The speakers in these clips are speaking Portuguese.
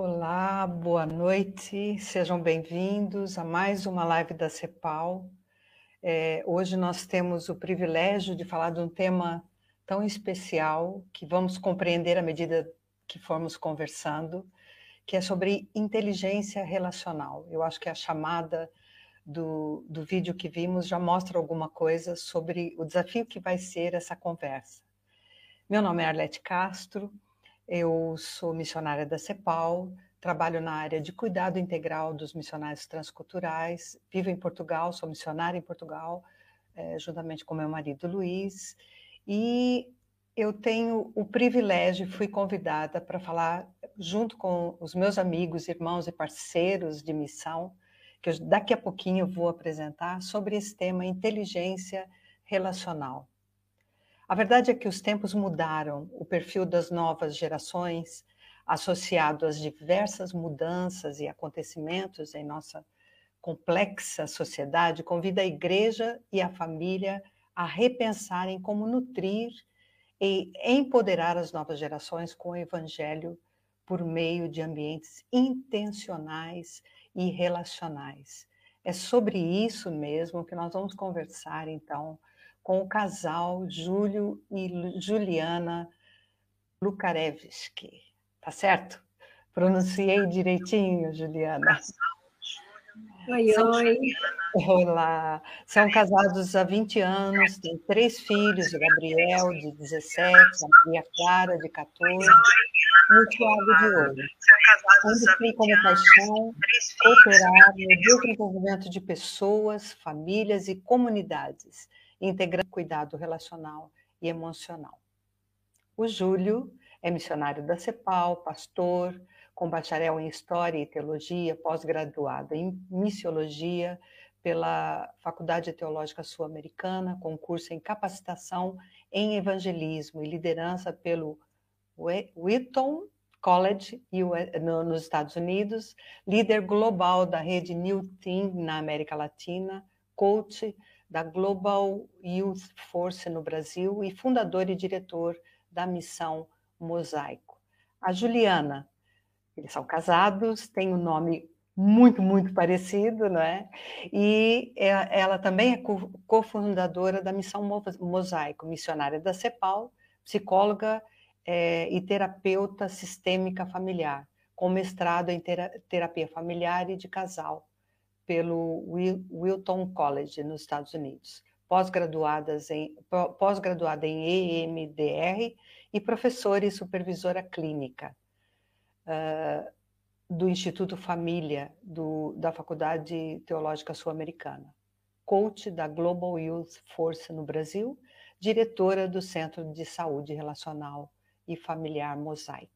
Olá, boa noite, sejam bem-vindos a mais uma live da CEPAL. Hoje nós temos o privilégio de falar de um tema tão especial que vamos compreender à medida que formos conversando, que é sobre inteligência relacional. Eu acho que a chamada do vídeo que vimos já mostra alguma coisa sobre o desafio que vai ser essa conversa. Meu nome é Arlete Castro. Eu sou missionária da CEPAL, trabalho na área de cuidado integral dos missionários transculturais, vivo em Portugal, sou missionária em Portugal, juntamente com meu marido Luiz, e eu tenho o privilégio, fui convidada para falar junto com os meus amigos, irmãos e parceiros de missão, que daqui a pouquinho eu vou apresentar, sobre esse tema inteligência relacional. A verdade é que os tempos mudaram, o perfil das novas gerações, associado às diversas mudanças e acontecimentos em nossa complexa sociedade, convida a igreja e a família a repensarem como nutrir e empoderar as novas gerações com o evangelho por meio de ambientes intencionais e relacionais. É sobre isso mesmo que nós vamos conversar, então, com o casal Júlio e Juliana Lucarevski, tá certo? Pronunciei direitinho, Juliana. Oi, oi. Olá. São casados há 20 anos, têm 3 filhos, o Gabriel, de 17, a Maria Clara, de 14, e o Tiago, de 8. Ambos têm como paixão cooperar no desenvolvimento de pessoas, famílias e comunidades, integrando cuidado relacional e emocional. O Júlio é missionário da CEPAL, pastor, com bacharel em História e Teologia, pós-graduado em Missiologia pela Faculdade Teológica Sul-Americana, com curso em Capacitação em Evangelismo e Liderança pelo Wheaton College nos Estados Unidos, líder global da rede New Team na América Latina, coach da Global Youth Force no Brasil e fundador e diretor da Missão Mosaico. A Juliana, eles são casados, tem um nome muito, muito parecido, não é? E ela também é cofundadora da Missão Mosaico, missionária da CEPAL, psicóloga e terapeuta sistêmica familiar, com mestrado em terapia familiar e de casal, pelo Wheaton College, nos Estados Unidos, pós-graduada em EMDR e professora e supervisora clínica do Instituto Família da Faculdade Teológica Sul-Americana, coach da Global Youth Force no Brasil, diretora do Centro de Saúde Relacional e Familiar Mosaic.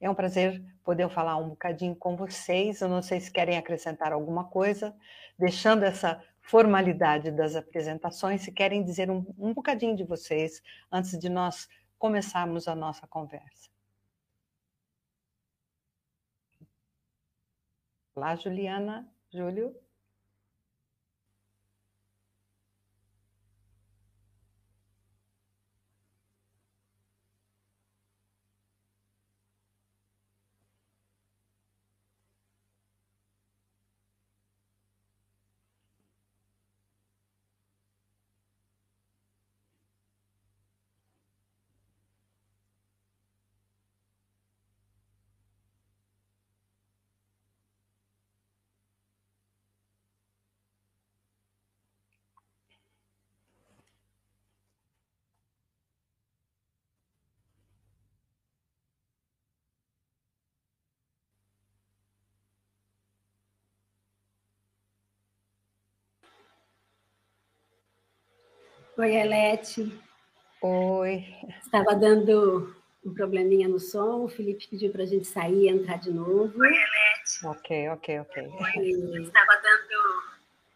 É um prazer poder falar um bocadinho com vocês. Eu não sei se querem acrescentar alguma coisa, deixando essa formalidade das apresentações, se querem dizer um bocadinho de vocês antes de nós começarmos a nossa conversa. Olá, Juliana, Júlio. Oi, Arlete. Oi. Estava dando um probleminha no som, o Felipe pediu para a gente sair e entrar de novo. Oi, Arlete. Ok. Oi. Estava dando um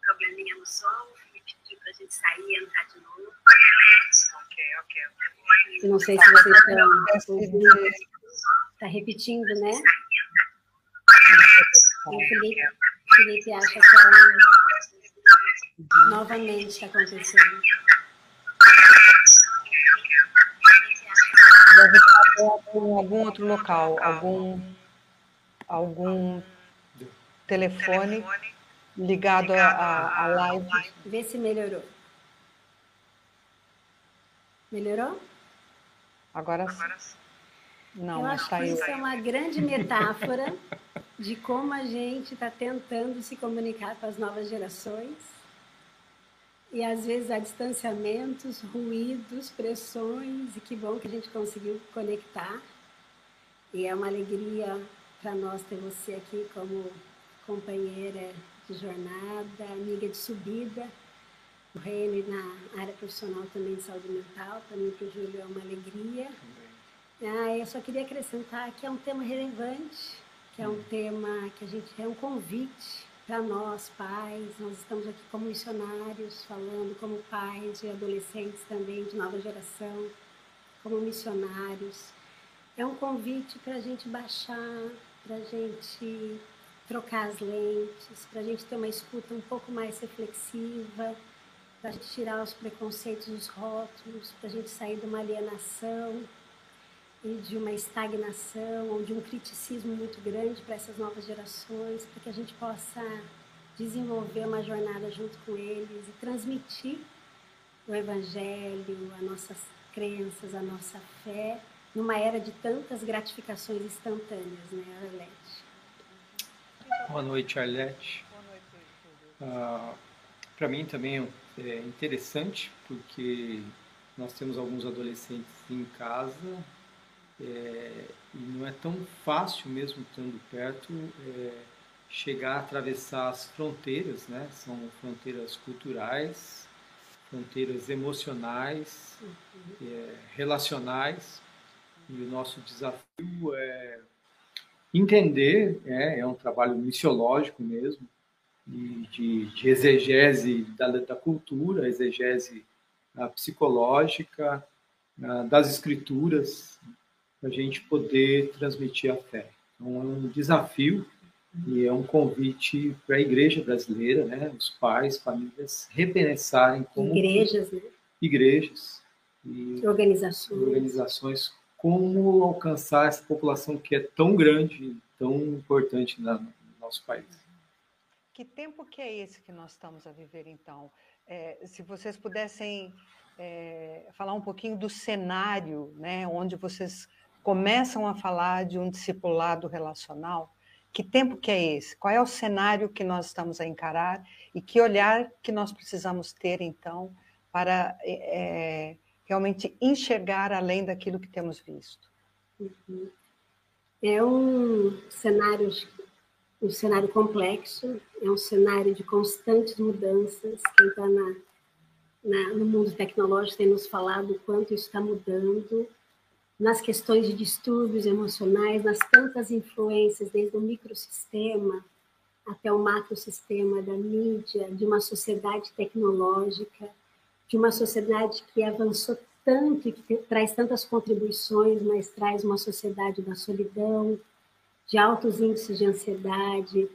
probleminha no som, o Felipe pediu para a gente sair e entrar de novo. Oi, Arlete. Ok. Eu não sei se vocês estão ouvindo. Está repetindo, né? Oi, Arlete. O Felipe acha que ela novamente está acontecendo. Deve estar em algum outro local, algum telefone ligado à live. Vê se melhorou. Melhorou? Agora sim. Não, eu acho que isso é uma grande metáfora de como a gente está tentando se comunicar com as novas gerações. E às vezes há distanciamentos, ruídos, pressões, e que bom que a gente conseguiu conectar. E é uma alegria para nós ter você aqui como companheira de jornada, amiga de subida, o Reino e na área profissional também de saúde mental. Para mim, para o Júlio, é uma alegria. Eu só queria acrescentar que é um tema relevante, que é um tema que a gente é um convite para nós, pais. Nós estamos aqui como missionários, falando como pais e adolescentes também, de nova geração, como missionários. É um convite para a gente baixar, para a gente trocar as lentes, para a gente ter uma escuta um pouco mais reflexiva, para a gente tirar os preconceitos, os rótulos, para a gente sair de uma alienação e de uma estagnação ou de um criticismo muito grande para essas novas gerações, para que a gente possa desenvolver uma jornada junto com eles e transmitir o Evangelho, as nossas crenças, a nossa fé, numa era de tantas gratificações instantâneas, né, Arlete? Boa noite, Arlete. Para mim também é interessante, porque nós temos alguns adolescentes em casa, e não é tão fácil mesmo estando perto chegar a atravessar as fronteiras, né? São fronteiras culturais, fronteiras emocionais, relacionais, e o nosso desafio é entender, é um trabalho missiológico mesmo, de exegese da cultura, exegese psicológica, das escrituras, para a gente poder transmitir a fé. Então, é um desafio e é um convite para a igreja brasileira, né? Os pais, famílias, repensarem como... Igrejas, né? Igrejas. E organizações. Como alcançar essa população que é tão grande e tão importante no nosso país. Que tempo que é esse que nós estamos a viver, então? Se vocês pudessem falar um pouquinho do cenário, né, onde vocês começam a falar de um discipulado relacional, que tempo que é esse? Qual é o cenário que nós estamos a encarar e que olhar que nós precisamos ter, então, para realmente enxergar além daquilo que temos visto? É um cenário complexo, é um cenário de constantes mudanças. Quem está no mundo tecnológico tem nos falado o quanto isso está mudando, nas questões de distúrbios emocionais, nas tantas influências, desde o microsistema até o macrosistema da mídia, de uma sociedade tecnológica, de uma sociedade que avançou tanto e que traz tantas contribuições, mas traz uma sociedade da solidão, de altos índices de ansiedade,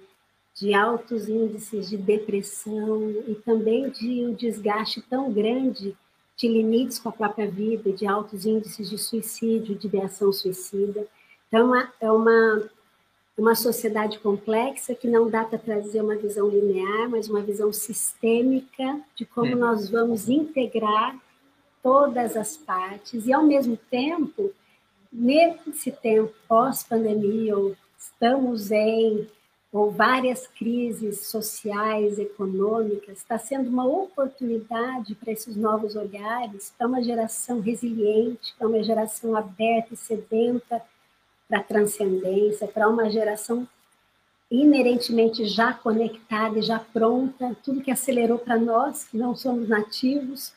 de altos índices de depressão e também de um desgaste tão grande de limites com a própria vida, de altos índices de suicídio, de ideação suicida. Então, é uma sociedade complexa que não dá para trazer uma visão linear, mas uma visão sistêmica de como nós vamos integrar todas as partes e, ao mesmo tempo, nesse tempo pós-pandemia, ou estamos em... ou várias crises sociais, econômicas, está sendo uma oportunidade para esses novos olhares, para uma geração resiliente, para uma geração aberta e sedenta para a transcendência, para uma geração inerentemente já conectada e já pronta. Tudo que acelerou para nós, que não somos nativos,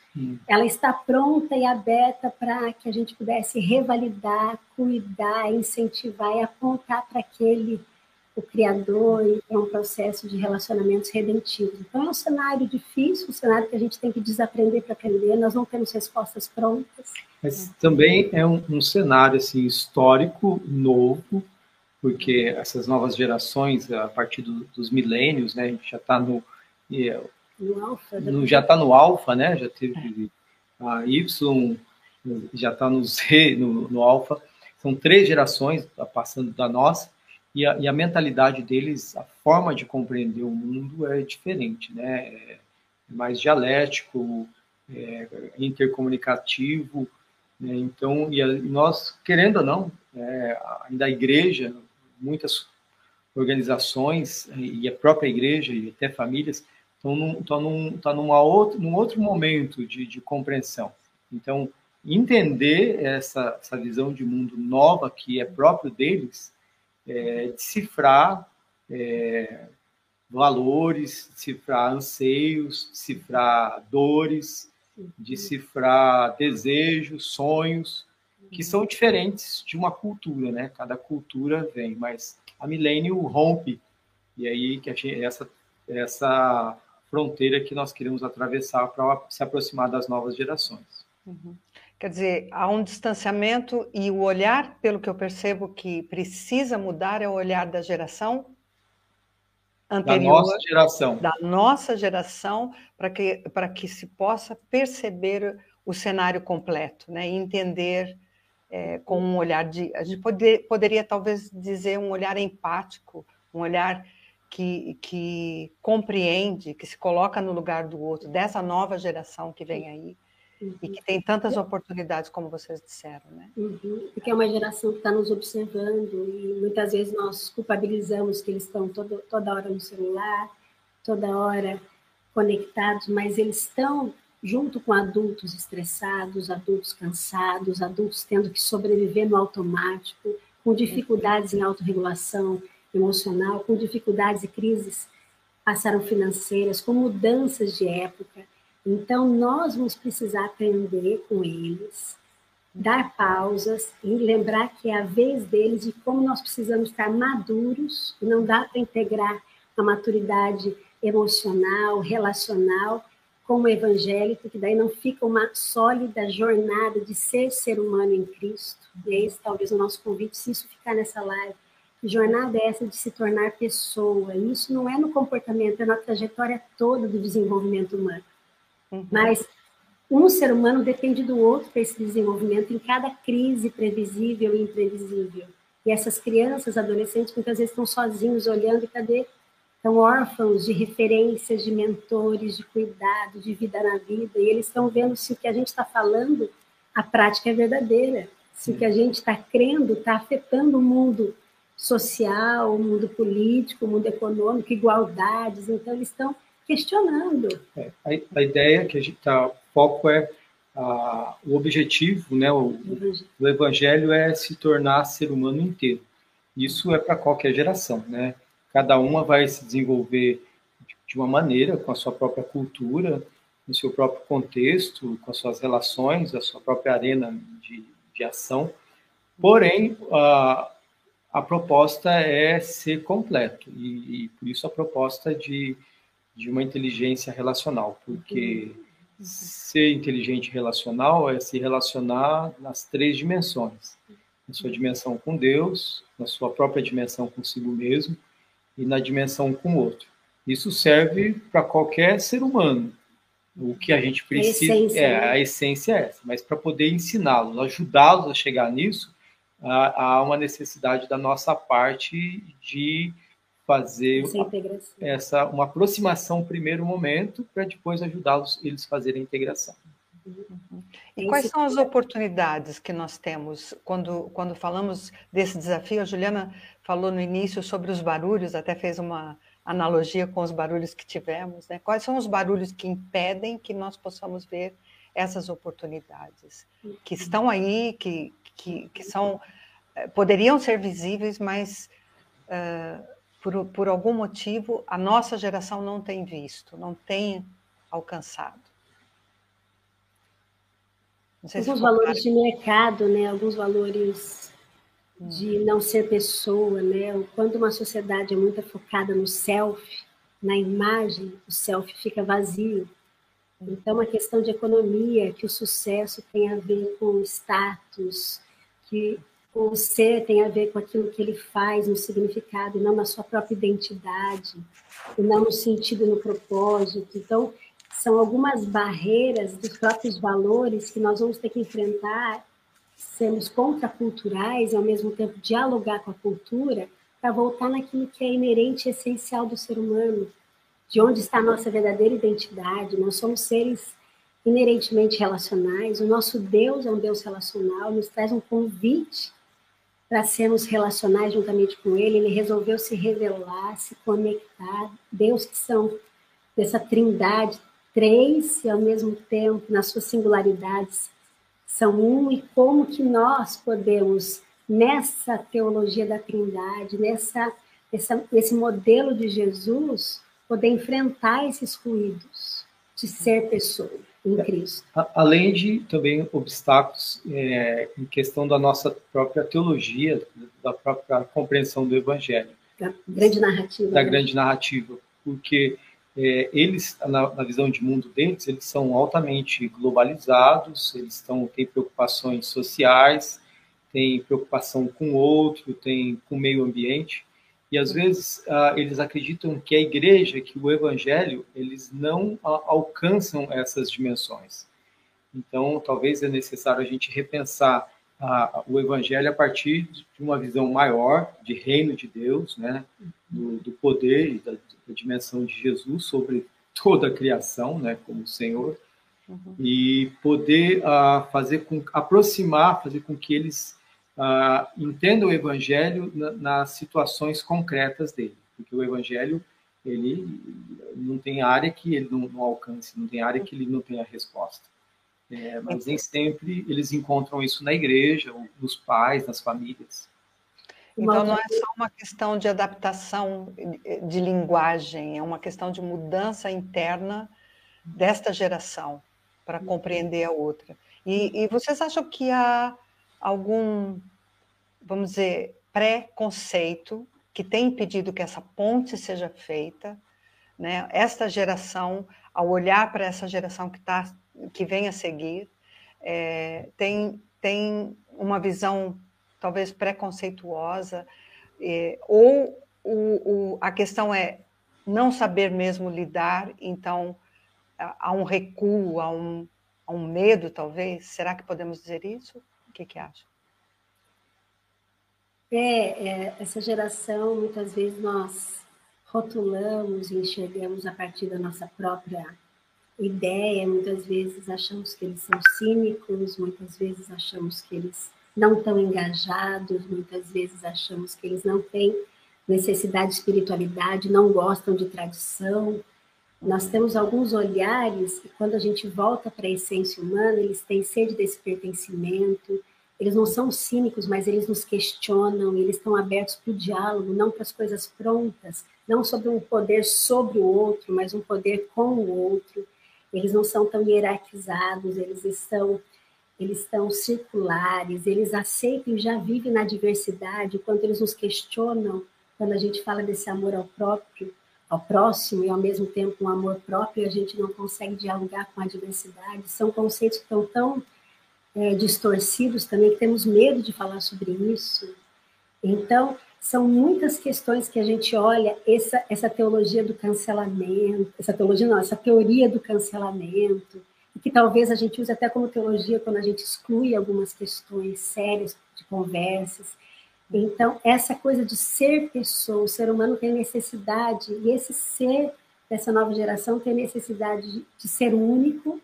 ela está pronta e aberta para que a gente pudesse revalidar, cuidar, incentivar e apontar para aquele... o Criador, é um processo de relacionamentos redentivos. Então, é um cenário difícil, um cenário que a gente tem que desaprender para aprender, nós não temos respostas prontas. Mas também é um cenário assim, histórico, novo, porque essas novas gerações, a partir dos milênios, né, a gente já está no alfa, né? Já teve a Y, já está no Z, no alfa. São 3 gerações, passando da nossa, e a mentalidade deles, a forma de compreender o mundo é diferente, né? É mais dialético, é intercomunicativo, né? Então, nós, querendo ou não, ainda a igreja, muitas organizações e a própria igreja e até famílias estão num outro momento de compreensão. Então, entender essa visão de mundo nova que é próprio deles, decifrar valores, decifrar anseios, decifrar dores, decifrar desejos, sonhos, que são diferentes de uma cultura, né? Cada cultura vem, mas a milênio rompe, e aí que essa fronteira que nós queremos atravessar para se aproximar das novas gerações. Uhum. Quer dizer, há um distanciamento e o olhar, pelo que eu percebo, que precisa mudar é o olhar da geração anterior, da nossa geração, para que se possa perceber o cenário completo, né? E entender com um olhar de... A gente poderia talvez dizer um olhar empático, um olhar que compreende, que se coloca no lugar do outro, dessa nova geração que vem aí. Uhum. E que tem tantas oportunidades, como vocês disseram, né? Uhum. Porque é uma geração que está nos observando e muitas vezes nós culpabilizamos que eles estão toda hora no celular, toda hora conectados, mas eles estão junto com adultos estressados, adultos cansados, adultos tendo que sobreviver no automático, com dificuldades em autorregulação emocional, com dificuldades e crises passaram financeiras, com mudanças de época. Então, nós vamos precisar aprender com eles, dar pausas e lembrar que é a vez deles e como nós precisamos estar maduros, não dá para integrar a maturidade emocional, relacional, com o evangélico, porque daí não fica uma sólida jornada de ser humano em Cristo. E esse talvez o nosso convite, se isso ficar nessa live. Que jornada é essa de se tornar pessoa? E isso não é no comportamento, é na trajetória toda do desenvolvimento humano. Mas um ser humano depende do outro para esse desenvolvimento em cada crise previsível e imprevisível. E essas crianças, adolescentes, muitas vezes estão sozinhos olhando, e cadê? Estão órfãos de referências, de mentores, de cuidado, de vida na vida. E eles estão vendo se o que a gente está falando, a prática é verdadeira. Se o que a gente está crendo está afetando o mundo social, o mundo político, o mundo econômico, igualdades. Então, eles estão questionando. A ideia que a gente tá, o foco é o objetivo, né? O evangelho é se tornar ser humano inteiro. Isso é para qualquer geração, né? Cada uma vai se desenvolver de uma maneira, com a sua própria cultura, no seu próprio contexto, com as suas relações, a sua própria arena de ação. Porém, a proposta é ser completo, e por isso a proposta de uma inteligência relacional, porque ser inteligente relacional é se relacionar nas três dimensões, na sua dimensão com Deus, na sua própria dimensão consigo mesmo e na dimensão com o outro. Isso serve para qualquer ser humano. O que a gente precisa, a essência é essa, mas para poder ensiná-los, ajudá-los a chegar nisso, há uma necessidade da nossa parte de fazer uma aproximação primeiro momento, para depois ajudá-los, eles fazerem a integração. Uhum. E quais são as oportunidades que nós temos quando falamos desse desafio? A Juliana falou no início sobre os barulhos, até fez uma analogia com os barulhos que tivemos, né? Quais são os barulhos que impedem que nós possamos ver essas oportunidades que estão aí, que são, poderiam ser visíveis, mas por algum motivo, a nossa geração não tem visto, não tem alcançado. Alguns valores de mercado, né? Alguns valores de não ser pessoa, né? Quando uma sociedade é muito focada no self, na imagem, o self fica vazio. Então, a questão de economia, que o sucesso tem a ver com o status, que o ser tem a ver com aquilo que ele faz no significado, e não na sua própria identidade, e não no sentido, no propósito. Então, são algumas barreiras dos próprios valores que nós vamos ter que enfrentar, sermos contraculturais e, ao mesmo tempo, dialogar com a cultura, para voltar naquilo que é inerente e essencial do ser humano, de onde está a nossa verdadeira identidade. Nós somos seres inerentemente relacionais, o nosso Deus é um Deus relacional, nos traz um convite para sermos relacionais juntamente com Ele. Ele resolveu se revelar, se conectar. Deus que são dessa trindade, três e ao mesmo tempo, nas suas singularidades, são um. E como que nós podemos, nessa teologia da trindade, nesse modelo de Jesus, poder enfrentar esses ruídos de ser pessoa em Cristo. Além de também obstáculos em questão da nossa própria teologia, da própria compreensão do Evangelho. Da grande narrativa. Da grande narrativa, porque eles, na visão de mundo deles, eles são altamente globalizados, eles têm preocupações sociais, têm preocupação com o outro, têm com o meio ambiente. E, às vezes, eles acreditam que a igreja, que o evangelho, eles não alcançam essas dimensões. Então, talvez é necessário a gente repensar o evangelho a partir de uma visão maior de reino de Deus, né? do poder e da dimensão de Jesus sobre toda a criação, né? Como Senhor. Uhum. E poder fazer com que eles... entenda o evangelho nas situações concretas dele, porque o evangelho ele não tem área que ele não alcance, não tem área que ele não tenha resposta. Mas nem sempre eles encontram isso na igreja, ou nos pais, nas famílias. Então não é só uma questão de adaptação de linguagem, é uma questão de mudança interna desta geração para compreender a outra. E vocês acham que há algum, vamos dizer, pré-conceito que tem impedido que essa ponte seja feita, né? Esta geração, ao olhar para essa geração que vem a seguir, tem uma visão talvez preconceituosa, ou a questão é não saber mesmo lidar, então há um recuo, há um medo, talvez? Será que podemos dizer isso? O que acha? Essa geração, muitas vezes nós rotulamos e enxergamos a partir da nossa própria ideia, muitas vezes achamos que eles são cínicos, muitas vezes achamos que eles não estão engajados, muitas vezes achamos que eles não têm necessidade de espiritualidade, não gostam de tradição. Nós temos alguns olhares e quando a gente volta para a essência humana, eles têm sede desse pertencimento, eles não são cínicos, mas eles nos questionam, eles estão abertos para o diálogo, não para as coisas prontas, não sobre um poder sobre o outro, mas um poder com o outro. Eles não são tão hierarquizados, eles estão circulares, eles aceitam e já vivem na diversidade, enquanto eles nos questionam, quando a gente fala desse amor ao próximo e, ao mesmo tempo, um amor próprio, a gente não consegue dialogar com a diversidade. São conceitos que estão tão distorcidos também, que temos medo de falar sobre isso. Então, são muitas questões que a gente olha, essa teologia do cancelamento, essa teoria do cancelamento, e que talvez a gente use até como teologia quando a gente exclui algumas questões sérias de conversas. Então, essa coisa de ser pessoa, o ser humano tem necessidade, e esse ser dessa nova geração tem necessidade de ser único,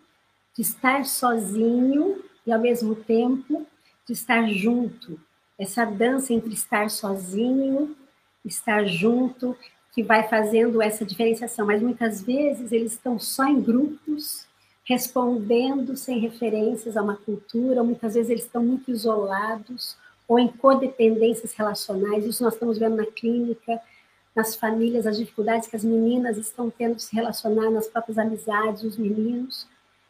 de estar sozinho e, ao mesmo tempo, de estar junto. Essa dança entre estar sozinho, estar junto, que vai fazendo essa diferenciação. Mas, muitas vezes, eles estão só em grupos, respondendo sem referências a uma cultura, muitas vezes eles estão muito isolados, ou em codependências relacionais. Isso nós estamos vendo na clínica, nas famílias, as dificuldades que as meninas estão tendo de se relacionar nas próprias amizades, os meninos.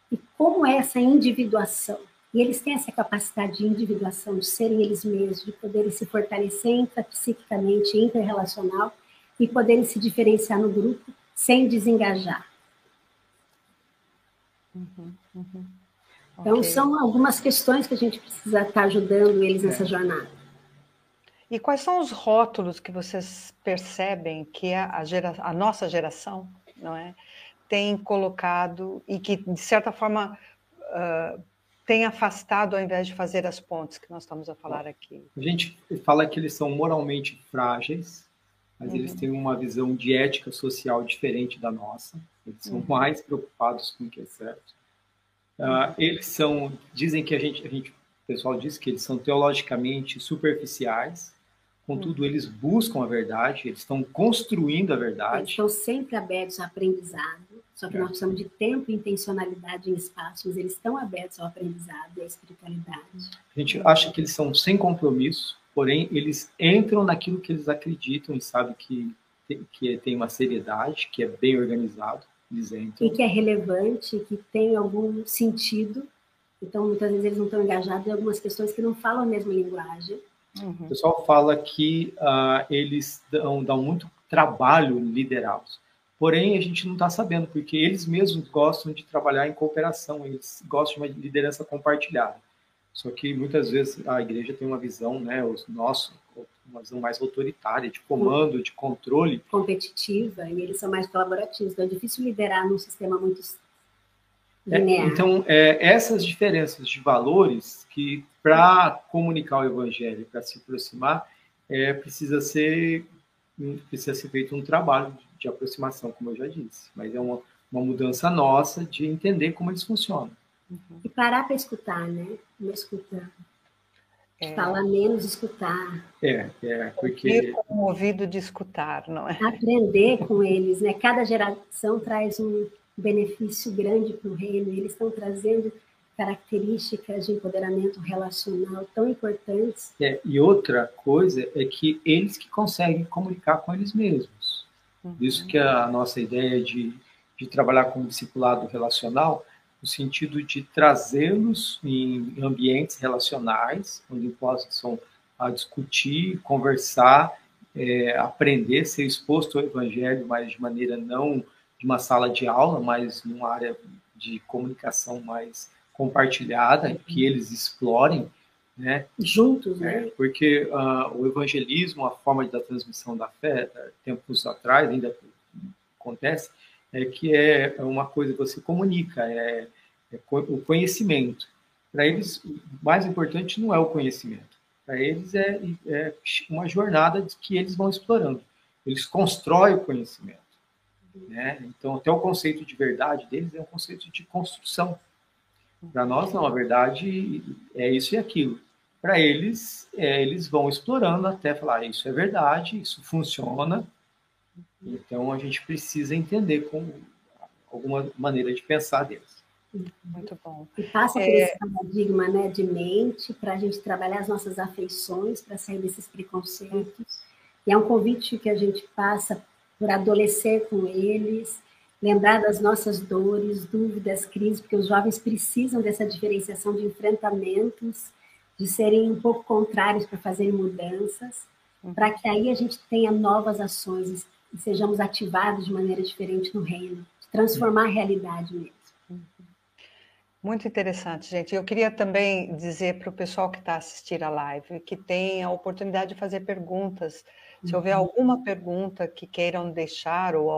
E como é essa individuação? E eles têm essa capacidade de individuação, de serem eles mesmos, de poderem se fortalecer psiquicamente, interrelacional, e poderem se diferenciar no grupo sem desengajar. Uhum. Então, okay. São algumas questões que a gente precisa estar ajudando eles nessa jornada. E quais são os rótulos que vocês percebem que a nossa geração, não é, tem colocado e que, de certa forma, tem afastado ao invés de fazer as pontes que nós estamos a falar aqui? A gente fala que eles são moralmente frágeis, mas eles têm uma visão de ética social diferente da nossa. Eles são mais preocupados com o que é certo. Eles são, dizem que o pessoal diz que eles são teologicamente superficiais, contudo eles buscam a verdade, eles estão construindo a verdade. Eles estão sempre abertos ao aprendizado, só que nós precisamos de tempo e intencionalidade em espaço, mas eles estão abertos ao aprendizado e à espiritualidade. A gente acha que eles são sem compromisso, porém eles entram naquilo que eles acreditam e sabem que tem uma seriedade, que é bem organizado, eles entram. E que é relevante, que tem algum sentido. Então, muitas vezes eles não estão engajados em algumas questões que não falam a mesma linguagem. O pessoal fala que eles dão muito trabalho liderá-los. Porém, a gente não está sabendo, porque eles mesmos gostam de trabalhar em cooperação, eles gostam de uma liderança compartilhada. Só que, muitas vezes, a igreja tem uma visão, né, uma visão mais autoritária, de comando, de controle. Competitiva, e eles são mais colaborativos, então é difícil liderar num sistema muito linear. Então, essas diferenças de valores, que para comunicar o evangelho, para se aproximar, precisa ser feito um trabalho de aproximação, como eu já disse. Mas é uma mudança nossa de entender como eles funcionam. E parar para escutar, né? Não escutar. Falar menos, escutar. Porque... Ouvir com o ouvido de escutar, não é? Aprender com eles, né? Cada geração traz um benefício grande para o reino. Eles estão trazendo características de empoderamento relacional tão importantes. E outra coisa é que eles que conseguem comunicar com eles mesmos. Isso que é a nossa ideia de trabalhar com o discipulado relacional, no sentido de trazê-los em ambientes relacionais, onde possam discutir, conversar, aprender, ser exposto ao evangelho, mas de maneira não de uma sala de aula, mas numa área de comunicação mais compartilhada, que eles explorem, né? Juntos, né? Porque o evangelismo, a forma da transmissão da fé, tempos atrás, ainda acontece, é que é uma coisa que você comunica, é o conhecimento. Para eles, o mais importante não é o conhecimento. Para eles é uma jornada que eles vão explorando. Eles constroem o conhecimento, né? Então, até o conceito de verdade deles é um conceito de construção. Para nós, não. A verdade é isso e aquilo. Para eles, eles vão explorando até falar, isso é verdade, isso funciona. Então, a gente precisa entender com alguma maneira de pensar deles. Muito bom. E passa por esse paradigma, né, de mente, para a gente trabalhar as nossas afeições, para sair desses preconceitos. E é um convite que a gente passa por adolecer com eles, lembrar das nossas dores, dúvidas, crises, porque os jovens precisam dessa diferenciação de enfrentamentos, de serem um pouco contrários para fazerem mudanças, para que aí a gente tenha novas ações e sejamos ativados de maneira diferente no reino, de transformar a realidade mesmo. Muito interessante, gente. Eu queria também dizer para o pessoal que está assistindo a live que tem a oportunidade de fazer perguntas. Se houver alguma pergunta que queiram deixar ou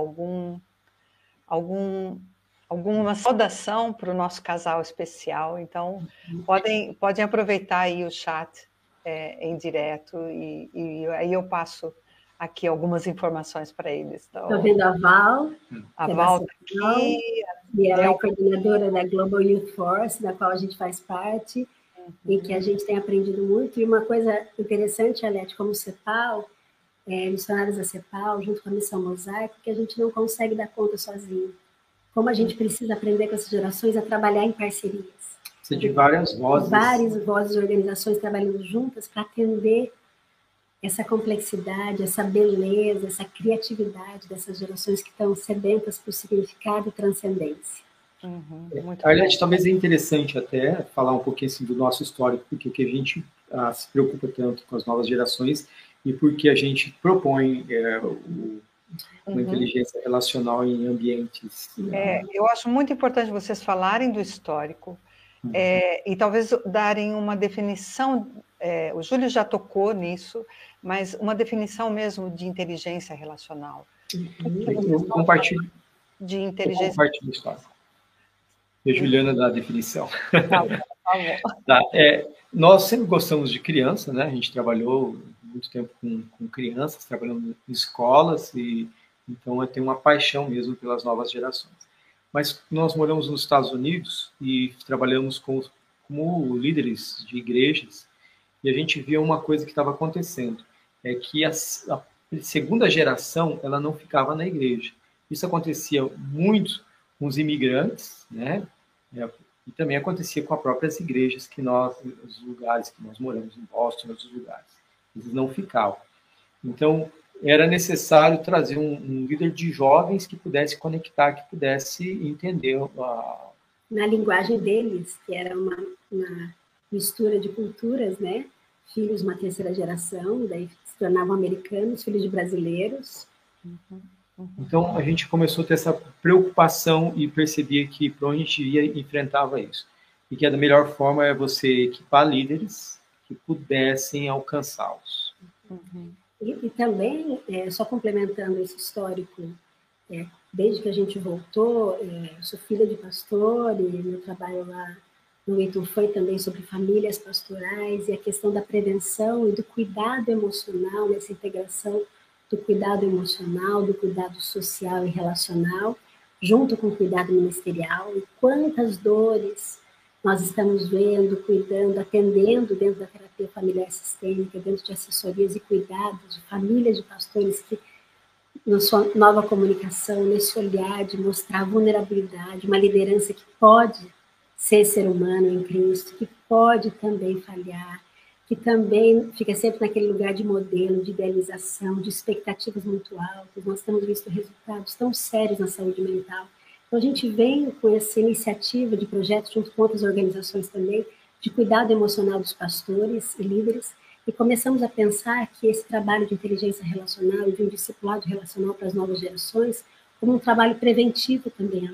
alguma saudação para o nosso casal especial. Então, podem aproveitar aí o chat em direto e aí eu passo aqui algumas informações para eles. Estou vendo a Val. A Val está aqui. E ela é coordenadora da Global Youth Force, da qual a gente faz parte e que a gente tem aprendido muito. E uma coisa interessante, Arlete, como o CEPAL, missionários da CEPAL, junto com a Missão Mosaico, que a gente não consegue dar conta sozinho. Como a gente precisa aprender com essas gerações a trabalhar em parcerias. Precisa de várias vozes. Várias vozes e organizações trabalhando juntas para atender essa complexidade, essa beleza, essa criatividade dessas gerações que estão sedentas por significado e transcendência. Aliás, talvez é interessante até falar um pouquinho assim, do nosso histórico, porque que a gente se preocupa tanto com as novas gerações e porque a gente propõe uma inteligência relacional em ambientes. Eu acho muito importante vocês falarem do histórico e talvez darem uma definição, o Júlio já tocou nisso, mas uma definição mesmo de inteligência relacional. Eu compartilho. De inteligência. Eu compartilho o histórico. E a Juliana dá a definição. Tá, nós sempre gostamos de criança, né? A gente trabalhou muito tempo com crianças, trabalhando em escolas, e então eu tenho uma paixão mesmo pelas novas gerações. Mas nós moramos nos Estados Unidos e trabalhamos como líderes de igrejas, e a gente via uma coisa que estava acontecendo, é que a segunda geração ela não ficava na igreja. Isso acontecia muito com os imigrantes, né? E também acontecia com as próprias igrejas que os lugares que nós moramos, em Boston, outros lugares, eles não ficavam. Então, era necessário trazer um líder de jovens que pudesse conectar, que pudesse entender na linguagem deles, que era uma mistura de culturas, né? Filhos de uma terceira geração, daí se tornavam americanos, filhos de brasileiros. Uhum. Então, a gente começou a ter essa preocupação e percebia que para onde a gente ia enfrentava isso. E que a melhor forma é você equipar líderes que pudessem alcançá-los. Uhum. E também, só complementando esse histórico, desde que a gente voltou, eu sou filha de pastor e meu trabalho lá no Wheaton foi também sobre famílias pastorais e a questão da prevenção e do cuidado emocional, nessa integração do cuidado emocional, do cuidado social e relacional, junto com o cuidado ministerial, e quantas dores nós estamos vendo, cuidando, atendendo dentro da terapia familiar sistêmica, dentro de assessorias e cuidados de famílias de pastores que, na sua nova comunicação, nesse olhar de mostrar vulnerabilidade, uma liderança que pode ser humano em Cristo, que pode também falhar, que também fica sempre naquele lugar de modelo, de idealização, de expectativas muito altas. Nós temos visto resultados tão sérios na saúde mental. Então, a gente vem com essa iniciativa de projetos, junto com outras organizações também, de cuidado emocional dos pastores e líderes, e começamos a pensar que esse trabalho de inteligência relacional e de um discipulado relacional para as novas gerações, como um trabalho preventivo também,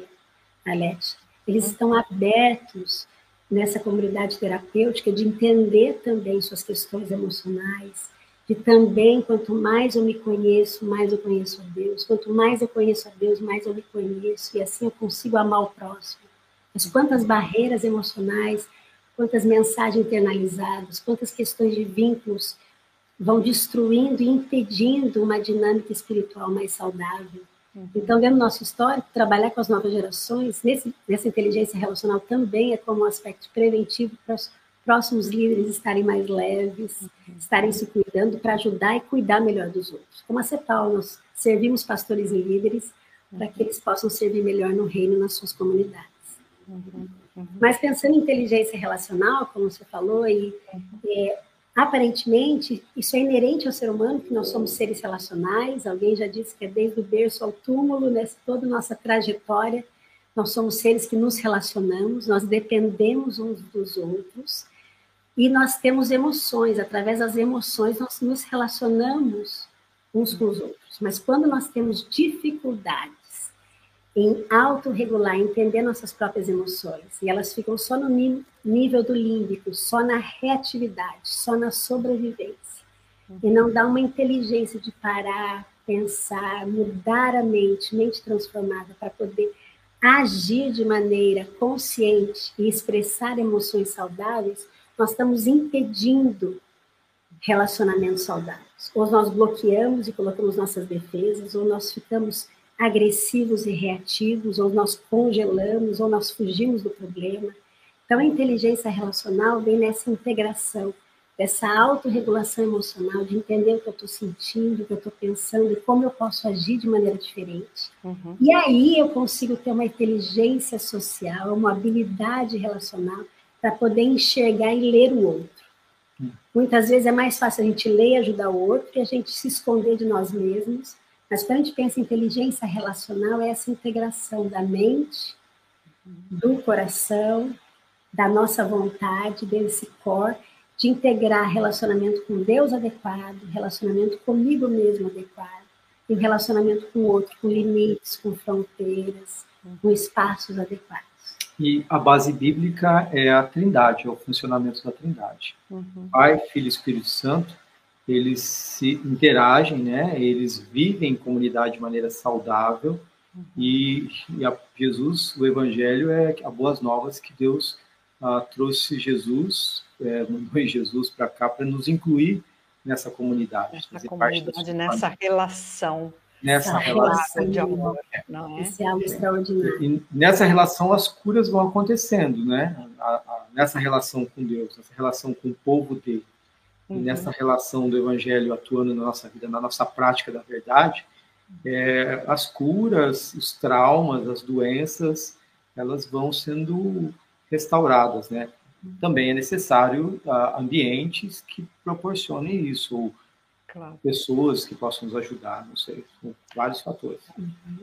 Arlete. Eles estão abertos nessa comunidade terapêutica, de entender também suas questões emocionais, de também, quanto mais eu me conheço, mais eu conheço a Deus, quanto mais eu conheço a Deus, mais eu me conheço, e assim eu consigo amar o próximo. Mas quantas barreiras emocionais, quantas mensagens internalizadas, quantas questões de vínculos vão destruindo e impedindo uma dinâmica espiritual mais saudável. Então, dentro do nosso histórico, trabalhar com as novas gerações, nessa inteligência relacional também é como um aspecto preventivo para os próximos líderes estarem mais leves, estarem se cuidando para ajudar e cuidar melhor dos outros. Como a CEPAL, nós servimos pastores e líderes para que eles possam servir melhor no reino, nas suas comunidades. Mas pensando em inteligência relacional, como você falou, aparentemente, isso é inerente ao ser humano, que nós somos seres relacionais. Alguém já disse que é desde o berço ao túmulo, nessa toda a nossa trajetória, nós somos seres que nos relacionamos, nós dependemos uns dos outros e nós temos emoções. Através das emoções, nós nos relacionamos uns com os outros. Mas quando nós temos dificuldades em autorregular, entender nossas próprias emoções, e elas ficam só no nível do límbico, só na reatividade, só na sobrevivência, e não dá uma inteligência de parar, pensar, mudar a mente transformada para poder agir de maneira consciente e expressar emoções saudáveis, nós estamos impedindo relacionamentos saudáveis. Ou nós bloqueamos e colocamos nossas defesas, ou nós ficamos agressivos e reativos, ou nós congelamos, ou nós fugimos do problema. Então, a inteligência relacional vem nessa integração, dessa autorregulação emocional, de entender o que eu estou sentindo, o que eu estou pensando, e como eu posso agir de maneira diferente. E aí eu consigo ter uma inteligência social, uma habilidade relacional, para poder enxergar e ler o outro. Muitas vezes é mais fácil a gente ler e ajudar o outro, que a gente se esconder de nós mesmos. Mas quando a gente pensa em inteligência relacional, é essa integração da mente, do coração, da nossa vontade, desse core, de integrar relacionamento com Deus adequado, relacionamento comigo mesmo adequado, e relacionamento com o outro, com limites, com fronteiras, com espaços adequados. E a base bíblica é a Trindade, é o funcionamento da Trindade. Pai, Filho e Espírito Santo, eles se interagem, né? Eles vivem em comunidade de maneira saudável, Jesus, o Evangelho, é a boas novas que Deus trouxe Jesus, mandou Jesus para cá para nos incluir nessa comunidade. Nessa relação de amor, não é? Esse algo extraordinário. E nessa relação as curas vão acontecendo, né? Nessa relação com Deus, nessa relação com o povo dele, e nessa relação do Evangelho atuando na nossa vida, na nossa prática da verdade, as curas, os traumas, as doenças, elas vão sendo restauradas, né? Também é necessário ambientes que proporcionem isso, ou claro, pessoas que possam nos ajudar, não sei, com vários fatores.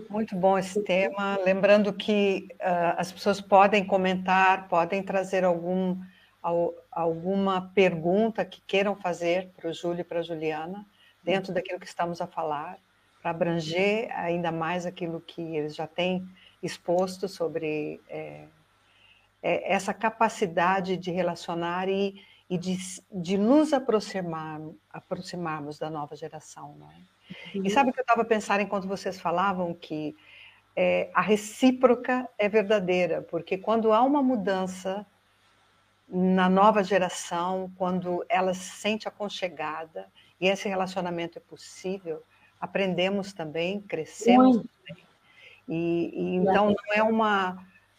Muito bom esse tema. Lembrando que as pessoas podem comentar, podem trazer alguma pergunta que queiram fazer para o Júlio e para a Juliana, dentro daquilo que estamos a falar, para abranger ainda mais aquilo que eles já têm exposto sobre essa capacidade de relacionar e de nos aproximarmos da nova geração, não é? E sabe o que eu estava pensando enquanto vocês falavam? Que a recíproca é verdadeira, porque quando há uma mudança na nova geração, quando ela se sente aconchegada e esse relacionamento é possível, aprendemos também, crescemos também. E então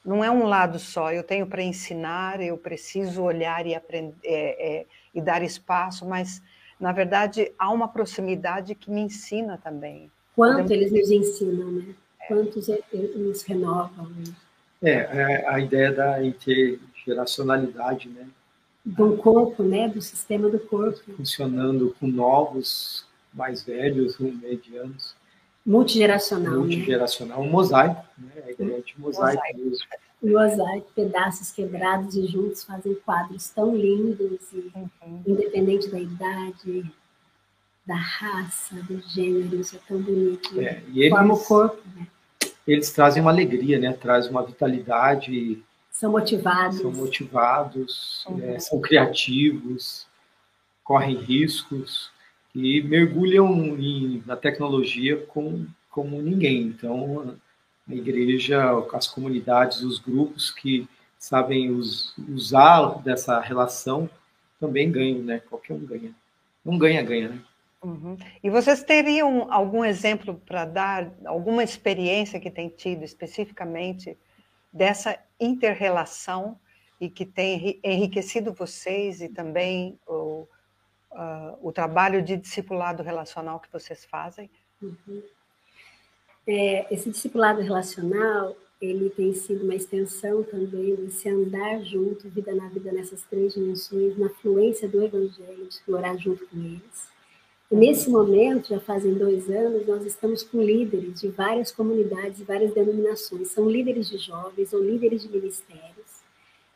não é um lado só, eu tenho para ensinar, eu preciso olhar e aprender, e dar espaço, mas, na verdade, há uma proximidade que me ensina também. Quanto eles nos ensinam, né? Quantos eles nos renovam, né? A ideia da intergeracionalidade, né? Do corpo, né? Do sistema do corpo. Funcionando com novos, mais velhos, com medianos. Multigeracional, né? Um mosaico, né? A ideia de mosaico mesmo. Mosaico, pedaços quebrados e juntos fazem quadros tão lindos, e, independente da idade, da raça, do gênero, isso é tão bonito. Né? E eles, como o corpo, né? Eles trazem uma alegria, né? Trazem uma vitalidade. São motivados, né? São criativos, correm riscos. E mergulham na tecnologia como ninguém. Então, a igreja, as comunidades, os grupos que sabem usar dessa relação também ganham, né? Qualquer um ganha. Um ganha, né? E vocês teriam algum exemplo para dar, alguma experiência que tem tido especificamente dessa inter-relação e que tem enriquecido vocês e também... o trabalho de discipulado relacional que vocês fazem? Esse discipulado relacional, ele tem sido uma extensão também desse andar junto, vida na vida, nessas três dimensões, na fluência do Evangelho, de explorar junto com eles. E nesse momento, já fazem 2 anos, nós estamos com líderes de várias comunidades, várias denominações, são líderes de jovens ou líderes de ministérios,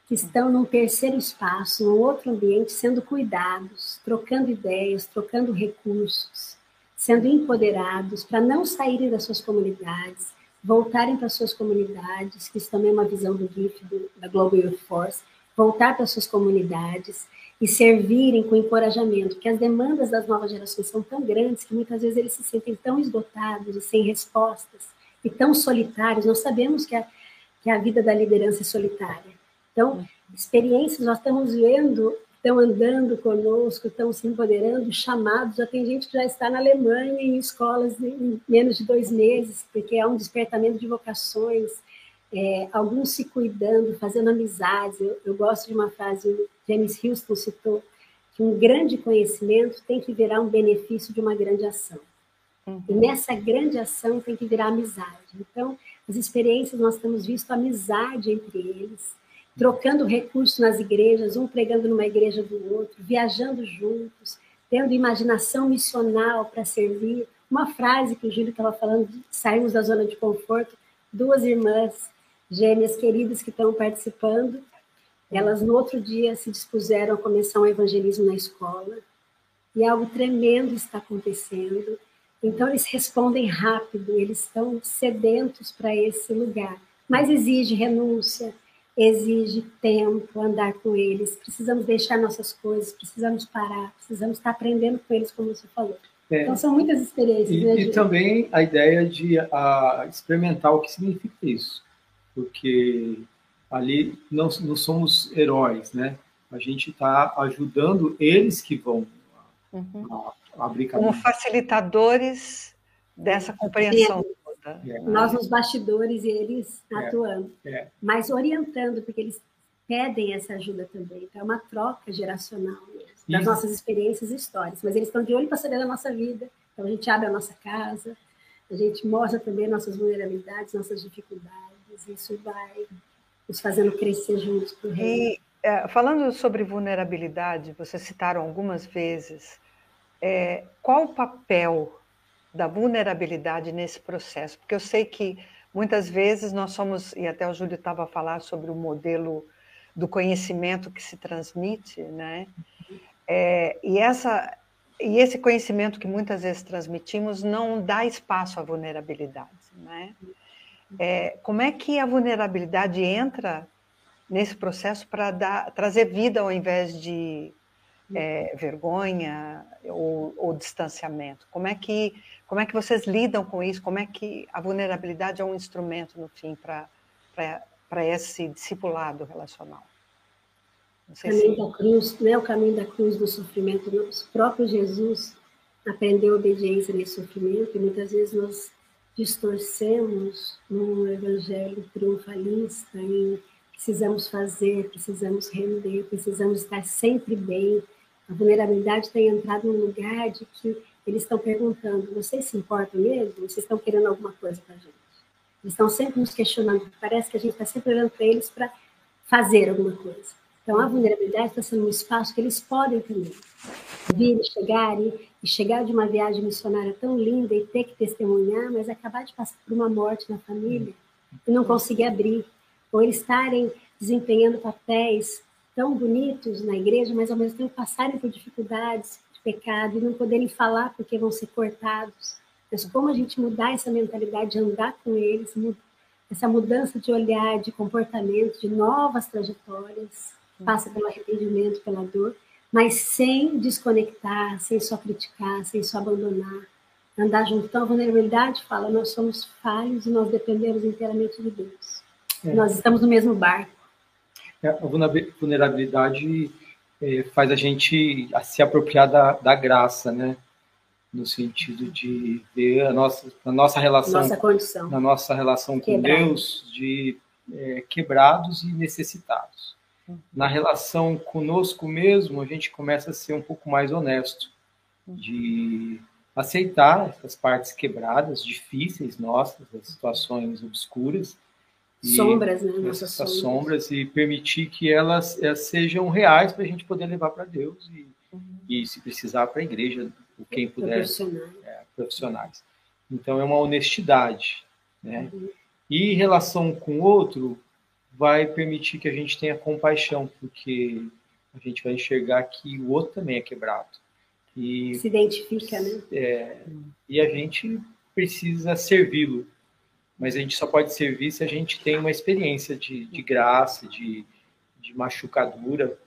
que estão num terceiro espaço, num outro ambiente, sendo cuidados, trocando ideias, trocando recursos, sendo empoderados para não saírem das suas comunidades, voltarem para suas comunidades, que isso também é uma visão do GIF, da Global Youth Force, voltar para suas comunidades e servirem com encorajamento, porque as demandas das novas gerações são tão grandes que muitas vezes eles se sentem tão esgotados e sem respostas, e tão solitários. Nós sabemos que a vida da liderança é solitária. Então, experiências, nós estamos vendo, estão andando conosco, estão se empoderando, chamados, já tem gente que já está na Alemanha em escolas em menos de 2 meses, porque há um despertamento de vocações, alguns se cuidando, fazendo amizades. Eu gosto de uma frase, o James Houston citou, que um grande conhecimento tem que virar um benefício de uma grande ação. E nessa grande ação tem que virar amizade. Então, as experiências, nós temos visto amizade entre eles, trocando recursos nas igrejas, um pregando numa igreja do outro, viajando juntos, tendo imaginação missional para servir. Uma frase que o Júlio estava falando, de sairmos da zona de conforto, 2 irmãs gêmeas queridas que estão participando, elas no outro dia se dispuseram a começar um evangelismo na escola, e algo tremendo está acontecendo. Então eles respondem rápido, eles estão sedentos para esse lugar, mas exige renúncia, exige tempo, andar com eles, precisamos deixar nossas coisas, precisamos parar, precisamos estar aprendendo com eles, como você falou. Então, são muitas experiências. E também a ideia de experimentar o que significa isso, porque ali não somos heróis, né? A gente está ajudando eles que vão Uhum. Abrir caminho. Como facilitadores dessa compreensão. Nós nos bastidores e eles atuando. Mas orientando, porque eles pedem essa ajuda também. Então, é uma troca geracional mesmo, das nossas experiências e histórias. Mas eles estão de olho para saber da nossa vida. Então, a gente abre a nossa casa, a gente mostra também nossas vulnerabilidades, nossas dificuldades. Isso vai nos fazendo crescer juntos para o reino. E, falando sobre vulnerabilidade, vocês citaram algumas vezes, qual o papel da vulnerabilidade nesse processo? Porque eu sei que muitas vezes nós somos, e até o Júlio estava a falar sobre o modelo do conhecimento que se transmite, né? E esse conhecimento que muitas vezes transmitimos não dá espaço à vulnerabilidade, né? Como é que a vulnerabilidade entra nesse processo para trazer vida ao invés de vergonha ou distanciamento? Como é que vocês lidam com isso? Como é que a vulnerabilidade é um instrumento, no fim, para esse discipulado relacional? O caminho da cruz do sofrimento. O próprio Jesus aprendeu obediência nesse sofrimento, e muitas vezes nós distorcemos num evangelho triunfalista em precisamos fazer, precisamos render, precisamos estar sempre bem. A vulnerabilidade tem entrado num lugar de que eles estão perguntando, vocês se importam mesmo? Vocês estão querendo alguma coisa para a gente? Eles estão sempre nos questionando, parece que a gente está sempre olhando para eles para fazer alguma coisa. Então, a vulnerabilidade está sendo um espaço que eles podem também vir e chegar de uma viagem missionária tão linda e ter que testemunhar, mas acabar de passar por uma morte na família e não conseguir abrir. Ou eles estarem desempenhando papéis tão bonitos na igreja, mas ao mesmo tempo passarem por dificuldades de pecado e não poderem falar porque vão ser cortados. Mas como a gente mudar essa mentalidade de andar com eles, essa mudança de olhar, de comportamento, de novas trajetórias, passa pelo arrependimento, pela dor, mas sem desconectar, sem só criticar, sem só abandonar, andar junto. Então, a vulnerabilidade fala, nós somos falhos e nós dependemos inteiramente de Deus. Nós estamos no mesmo barco. A vulnerabilidade faz a gente se apropriar da graça, né? No sentido de ver a nossa relação, nossa condição, na nossa relação quebrados com Deus, de quebrados e necessitados. Na relação conosco mesmo, a gente começa a ser um pouco mais honesto, de aceitar essas partes quebradas, difíceis nossas, as situações obscuras, sombras, né? Nossas sombras, e permitir que elas sejam reais para a gente poder levar para Deus e se precisar para a igreja, quem puder, profissionais. Então é uma honestidade, né? E relação com o outro vai permitir que a gente tenha compaixão, porque a gente vai enxergar que o outro também é quebrado e se identifica, né? E a gente precisa servi-lo. Mas a gente só pode servir se a gente tem uma experiência de graça, de machucadura.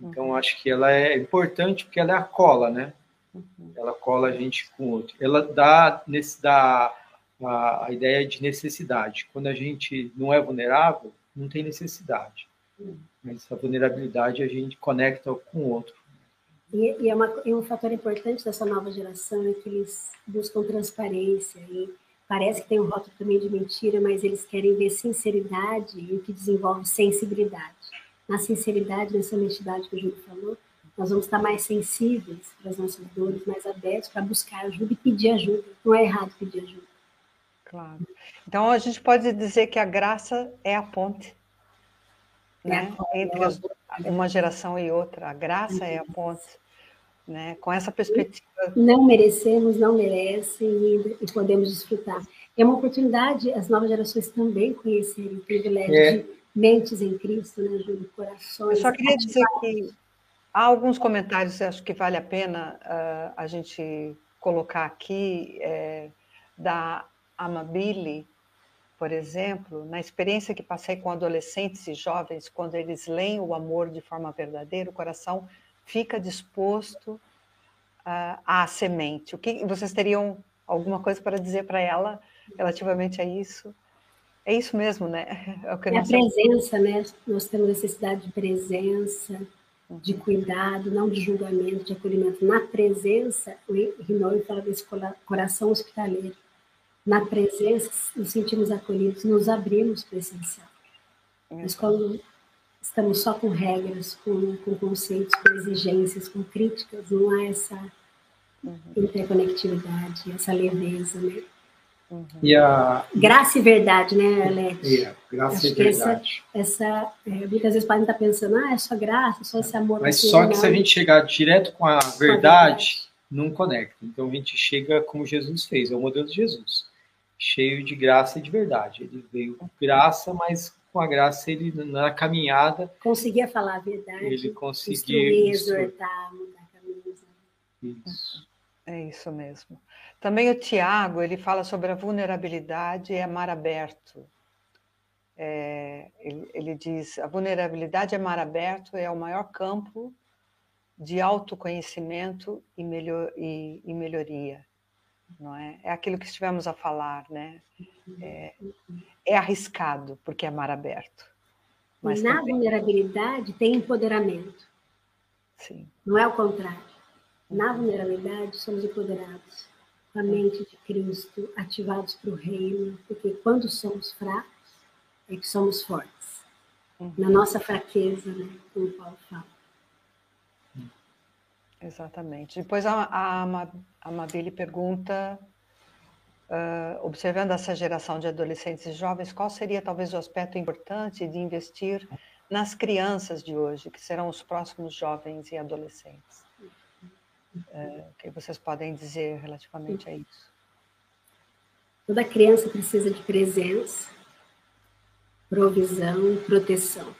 Então, acho que ela é importante porque ela é a cola, né? Ela cola a gente com o outro. Ela dá a ideia de necessidade. Quando a gente não é vulnerável, não tem necessidade. Mas a vulnerabilidade a gente conecta com o outro. E um fator importante dessa nova geração é que eles buscam transparência e parece que tem um rótulo também de mentira, mas eles querem ver sinceridade e o que desenvolve sensibilidade. Na sinceridade, nessa honestidade que o Júlio falou, nós vamos estar mais sensíveis para as nossas dores, mais abertos para buscar ajuda e pedir ajuda. Não é errado pedir ajuda. Claro. Então, a gente pode dizer que a graça é a ponte, né? Entre uma geração e outra. A graça é a ponte. Né? Com essa perspectiva. Não merecemos, não merecem e podemos desfrutar. É uma oportunidade as novas gerações também conhecerem o privilégio de mentes em Cristo, né, Júlio? Corações. Eu só queria dizer que há alguns comentários, acho que vale a pena a gente colocar aqui, da Amabile, por exemplo, na experiência que passei com adolescentes e jovens, quando eles leem o amor de forma verdadeira, o coração fica disposto à semente. O que vocês teriam alguma coisa para dizer para ela relativamente a isso? É isso mesmo, né? É a presença, né? Nós temos necessidade de presença, de cuidado, não de julgamento, de acolhimento. Na presença, o Rinaldo falava esse coração hospitaleiro. Na presença, nos sentimos acolhidos, nos abrimos para o essencial. Mas quando estamos só com regras, com conceitos, com exigências, com críticas, não há essa interconectividade, essa leveza, né? E a... Graça e verdade, né, Arlete? Graça e verdade. Porque às vezes podem estar pensando, ah, é só graça, só esse amor. Mas só que se a gente chegar direto com a verdade, não conecta. Então a gente chega como Jesus fez, é o modelo de Jesus, cheio de graça e de verdade. Ele veio com graça, mas com a graça ele, na caminhada... Conseguia falar a verdade, ele conseguia exortar, mudar a camisa. Isso. É isso mesmo. Também o Tiago, ele fala sobre a vulnerabilidade e amar aberto. Ele diz, a vulnerabilidade e amar aberto é o maior campo de autoconhecimento e melhoria, não é? É aquilo que estivemos a falar, né? É arriscado, porque é amar aberto. Mas na vulnerabilidade tem empoderamento. Sim. Não é o contrário. Na vulnerabilidade, somos empoderados, a mente de Cristo, ativados para o reino, porque quando somos fracos, é que somos fortes. Na nossa fraqueza, né, como Paulo fala. Exatamente. Depois a Mabili pergunta, observando essa geração de adolescentes e jovens, qual seria talvez o aspecto importante de investir nas crianças de hoje, que serão os próximos jovens e adolescentes? O que vocês podem dizer relativamente a isso? Toda criança precisa de presença, provisão, proteção.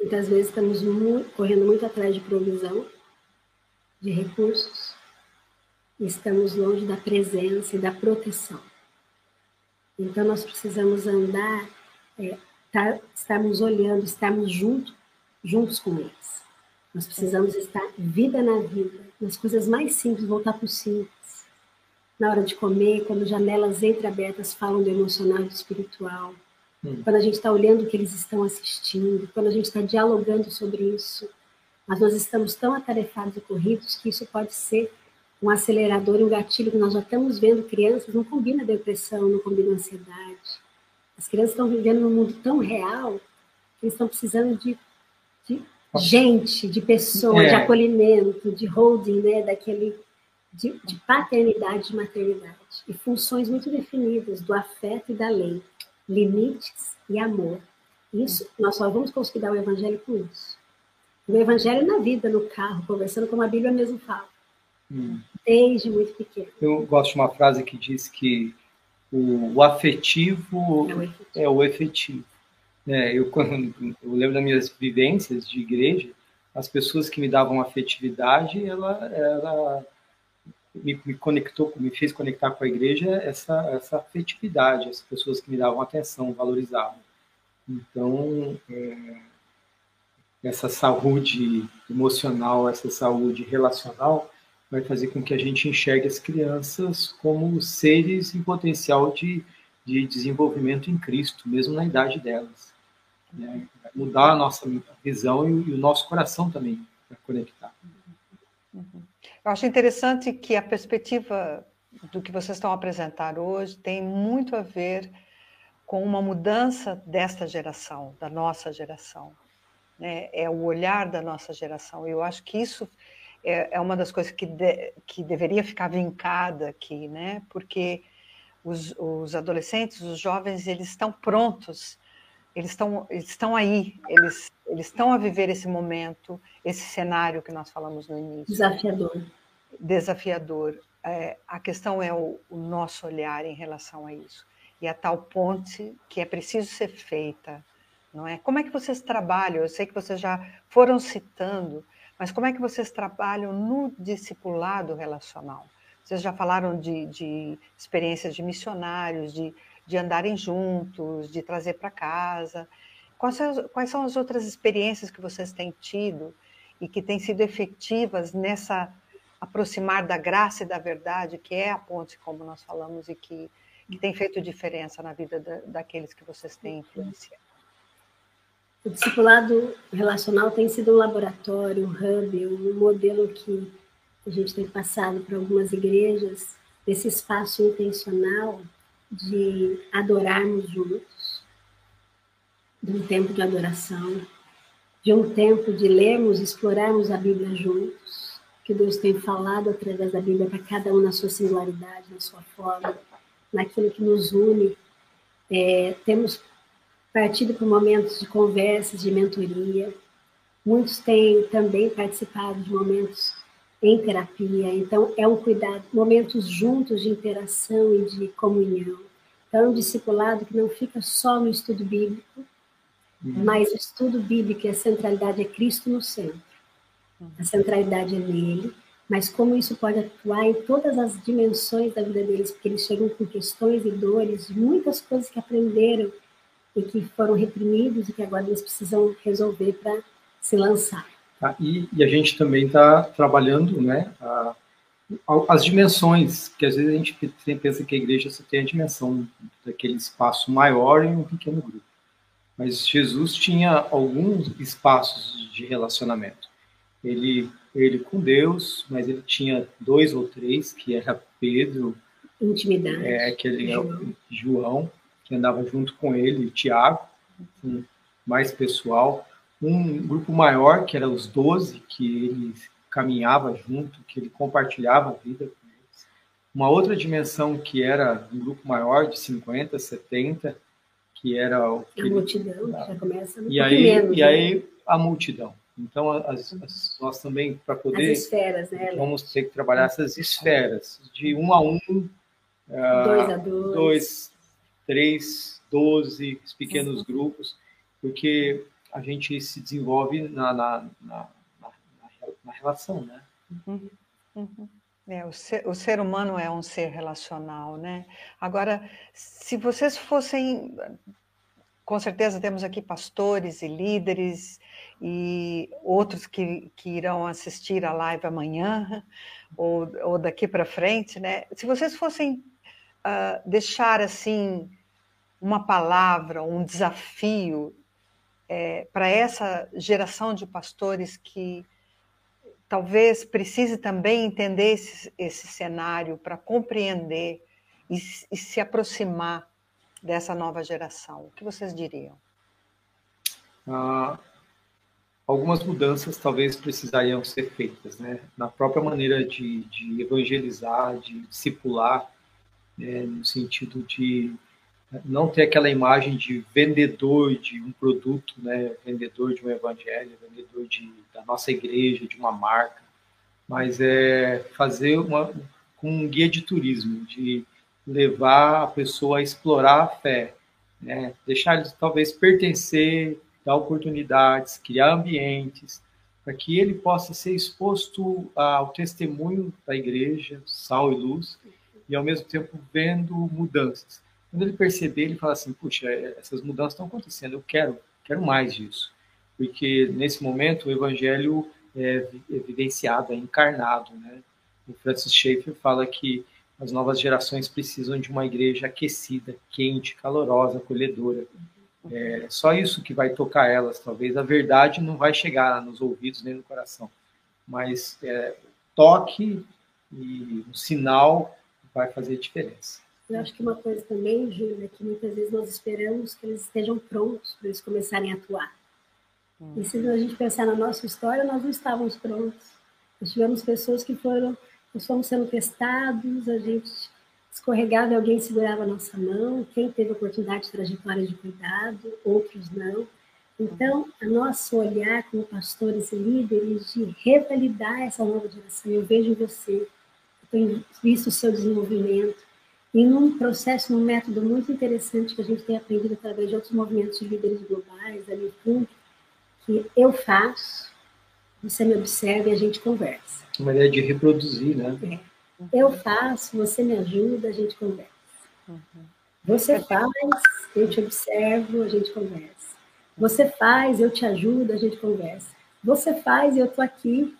Muitas vezes estamos correndo muito atrás de provisão, de recursos, e estamos longe da presença e da proteção. Então nós precisamos andar, estarmos olhando, estarmos juntos com eles. Nós precisamos estar vida na vida, nas coisas mais simples, voltar para o simples. Na hora de comer, quando janelas entreabertas falam do emocional e do espiritual. Quando a gente está olhando o que eles estão assistindo, quando a gente está dialogando sobre isso. Mas nós estamos tão atarefados e corridos que isso pode ser um acelerador, um gatilho, que nós já estamos vendo crianças, não combina depressão, não combina ansiedade. As crianças estão vivendo num mundo tão real que eles estão precisando de pessoa, de acolhimento, de holding, né, de paternidade, de maternidade. E funções muito definidas, do afeto e da lei, limites e amor. Isso, nós só vamos conseguir dar o evangelho com isso. O evangelho é na vida, no carro, conversando, como a Bíblia mesmo fala. Desde muito pequeno. Eu gosto de uma frase que diz que o afetivo é o efetivo. Eu lembro das minhas vivências de igreja, as pessoas que me davam afetividade, ela me fez conectar com a igreja essa afetividade, as pessoas que me davam atenção, valorizavam. Então, essa saúde emocional, essa saúde relacional, vai fazer com que a gente enxergue as crianças como seres em potencial de desenvolvimento em Cristo, mesmo na idade delas. Vai mudar a nossa visão e o nosso coração também, para conectar. Eu acho interessante que a perspectiva do que vocês estão a apresentar hoje tem muito a ver com uma mudança desta geração, da nossa geração, né? É o olhar da nossa geração. Eu acho que isso é uma das coisas que deveria ficar vincada aqui, né? Porque os adolescentes, os jovens, eles estão prontos. Eles estão aí, eles estão a viver esse momento, esse cenário que nós falamos no início. Desafiador. A questão é o nosso olhar em relação a isso. E a tal ponte que é preciso ser feita, não é? Como é que vocês trabalham? Eu sei que vocês já foram citando, mas como é que vocês trabalham no discipulado relacional? Vocês já falaram de experiências de missionários, de andarem juntos, de trazer para casa. Quais são as outras experiências que vocês têm tido e que têm sido efetivas nessa aproximar da graça e da verdade, que é a ponte, como nós falamos, e que tem feito diferença na vida daqueles que vocês têm influenciado? O discipulado relacional tem sido um laboratório, um hub, um modelo que a gente tem passado para algumas igrejas, desse espaço intencional de adorarmos juntos, de um tempo de adoração, de um tempo de lermos, explorarmos a Bíblia juntos, que Deus tem falado através da Bíblia para cada um na sua singularidade, na sua forma, naquilo que nos une. Temos partido por momentos de conversas, de mentoria. Muitos têm também participado de momentos em terapia. Então, é um cuidado, momentos juntos de interação e de comunhão. Então, é um discipulado que não fica só no estudo bíblico, mas o estudo bíblico e a centralidade é Cristo no centro. A centralidade é nele, mas como isso pode atuar em todas as dimensões da vida deles, porque eles chegam com questões e dores, muitas coisas que aprenderam e que foram reprimidos e que agora eles precisam resolver para se lançar. E a gente também está trabalhando, né, as dimensões, porque às vezes a gente pensa que a igreja só tem a dimensão daquele espaço maior em um pequeno grupo. Mas Jesus tinha alguns espaços de relacionamento. Ele com Deus, mas ele tinha 2 ou 3, que era Pedro, intimidade, João, que andava junto com ele, Tiago, mais pessoal. Um grupo maior, que era os 12, que ele caminhava junto, que ele compartilhava a vida com eles. Uma outra dimensão que era um grupo maior, de 50, 70, que era... a multidão, que já começa no primeiro. E aí, a multidão. Então, nós também, para poder... As esferas, né? Vamos ter que trabalhar essas esferas, de 1 a 1, 2 a 2, 2, 3, 12, os pequenos grupos, porque... a gente se desenvolve na relação, né? O ser humano é um ser relacional, né? Agora, se vocês fossem... Com certeza temos aqui pastores e líderes e outros que irão assistir a live amanhã ou daqui para frente, né? Se vocês fossem deixar, assim, uma palavra, um desafio... para essa geração de pastores que talvez precise também entender esse cenário para compreender e se aproximar dessa nova geração. O que vocês diriam? Algumas mudanças talvez precisariam ser feitas, né? Na própria maneira de evangelizar, de discipular, né? No sentido de não ter aquela imagem de vendedor de um produto, né? Vendedor de um evangelho, vendedor da nossa igreja, de uma marca, mas fazer um guia de turismo, de levar a pessoa a explorar a fé, né? Deixar ele talvez pertencer, dar oportunidades, criar ambientes, para que ele possa ser exposto ao testemunho da igreja, sal e luz, e ao mesmo tempo vendo mudanças. Quando ele perceber, ele fala assim, puxa, essas mudanças estão acontecendo, eu quero mais disso. Porque, nesse momento, o evangelho é vivenciado, é encarnado, né? O Francis Schaeffer fala que as novas gerações precisam de uma igreja aquecida, quente, calorosa, acolhedora. É só isso que vai tocar elas, talvez. A verdade não vai chegar nos ouvidos nem no coração. Mas toque e um sinal vai fazer diferença. Eu acho que uma coisa também, Júlio, é que muitas vezes nós esperamos que eles estejam prontos para eles começarem a atuar. E se a gente pensar na nossa história, nós não estávamos prontos. Nós tivemos pessoas que nós fomos sendo testados, a gente escorregava e alguém segurava a nossa mão, quem teve oportunidade de trajetória de cuidado, outros não. Então, o nosso olhar como pastores e líderes de revalidar essa nova geração. Eu vejo você, eu tenho visto o seu desenvolvimento, e num processo, num método muito interessante que a gente tem aprendido através de outros movimentos de líderes globais, da Linfundo, que eu faço, você me observa e a gente conversa. Uma ideia de reproduzir, né? Eu faço, você me ajuda, a gente conversa. Você faz, eu te observo, a gente conversa. Você faz, eu te ajudo, a gente conversa. Você faz, eu estou aqui,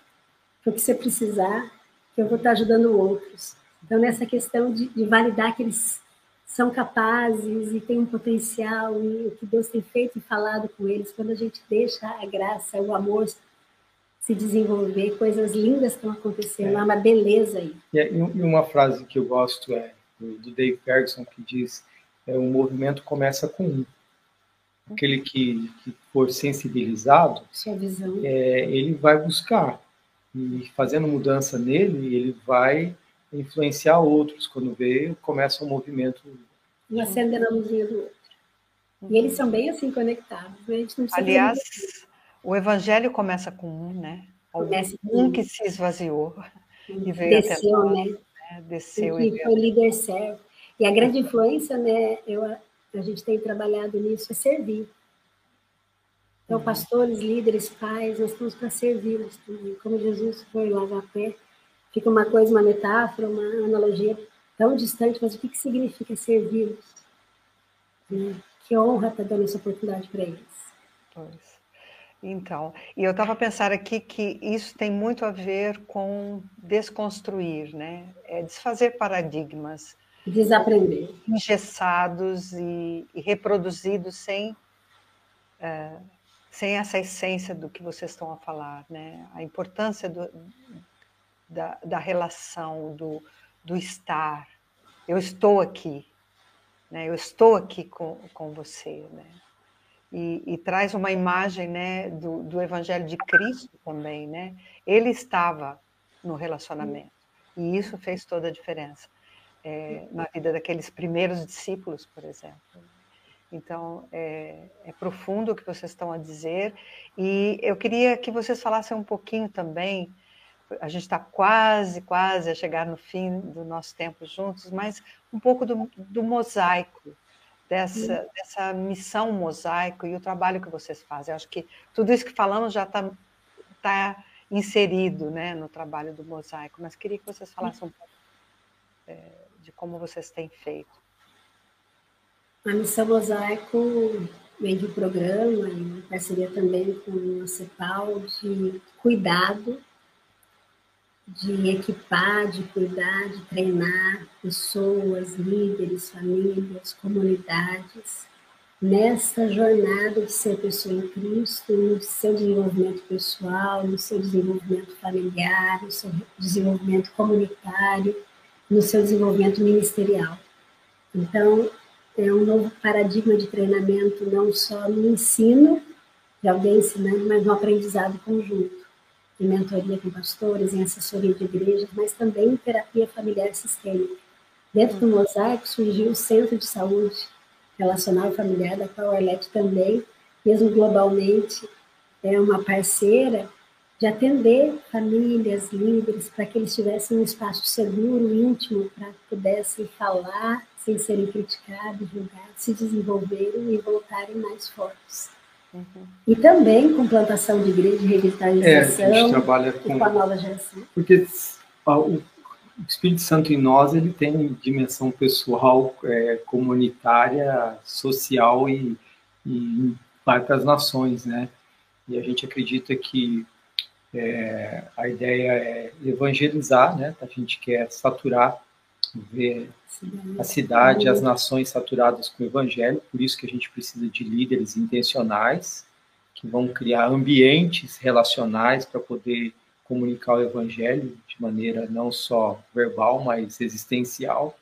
para o que você precisar, que eu vou estar ajudando outros. Então, nessa questão de validar que eles são capazes e têm um potencial, e o que Deus tem feito e falado com eles, quando a gente deixa a graça, o amor se desenvolver, coisas lindas estão acontecendo, há uma beleza aí. E uma frase que eu gosto é do Dave Ferguson, que diz, o movimento começa com um. Aquele que for sensibilizado, ele vai buscar, e fazendo mudança nele, ele vai influenciar outros. Quando vê, começa um movimento. E acender a luzinha do outro. E eles são bem assim conectados. Né? A gente não precisa. Aliás, o evangelho começa com um, né? Começa com um que se esvaziou e veio até nós, né? Desceu e foi líder servo. E a grande influência, né? A gente tem trabalhado nisso, é servir. Então, pastores, líderes, pais, nós estamos para servi-los também. Como Jesus foi lavar o pé, fica uma coisa, uma metáfora, uma analogia tão distante, mas o que significa servi-los? Que honra estar dando essa oportunidade para eles. Pois. Então, e eu estava pensando aqui que isso tem muito a ver com desconstruir, né? É desfazer paradigmas. Desaprender. Engessados e reproduzidos sem essa essência do que vocês estão a falar, né? A importância da relação, do estar. Eu estou aqui, né? Eu estou aqui com você, né? E traz uma imagem, né, do Evangelho de Cristo também, né? Ele estava no relacionamento e isso fez toda a diferença. Na vida daqueles primeiros discípulos, por exemplo. Então, é profundo o que vocês estão a dizer. E eu queria que vocês falassem um pouquinho também, a gente está quase a chegar no fim do nosso tempo juntos, mas um pouco do mosaico, dessa missão mosaico e o trabalho que vocês fazem. Eu acho que tudo isso que falamos já está inserido, né, no trabalho do mosaico, mas queria que vocês falassem um pouco de como vocês têm feito. A Missão Mosaico vem de um programa, em uma parceria também com a CEPAL, de cuidado, de equipar, de cuidar, de treinar pessoas, líderes, famílias, comunidades, nessa jornada de ser pessoa em Cristo, no seu desenvolvimento pessoal, no seu desenvolvimento familiar, no seu desenvolvimento comunitário, no seu desenvolvimento ministerial. Então, é um novo paradigma de treinamento, não só no ensino de alguém ensinando, mas no aprendizado conjunto, em mentoria com pastores, em assessoria de igrejas, mas também em terapia familiar sistêmica. Dentro do Mosaico surgiu o Centro de Saúde Relacional e Familiar, da qual a Arlete também, mesmo globalmente, é uma parceira, de atender famílias, líderes, para que eles tivessem um espaço seguro, íntimo, para que pudessem falar sem serem criticados, julgados, se desenvolverem e voltarem mais fortes. E também com plantação de igreja, de revitalização, a gente trabalha com a nova geração. Porque o Espírito Santo em nós, ele tem dimensão pessoal, comunitária, social e vai para as nações, né? E a gente acredita que a ideia é evangelizar, né? A gente quer saturar, ver a cidade, as nações saturadas com o evangelho, por isso que a gente precisa de líderes intencionais, que vão criar ambientes relacionais para poder comunicar o evangelho de maneira não só verbal, mas existencial.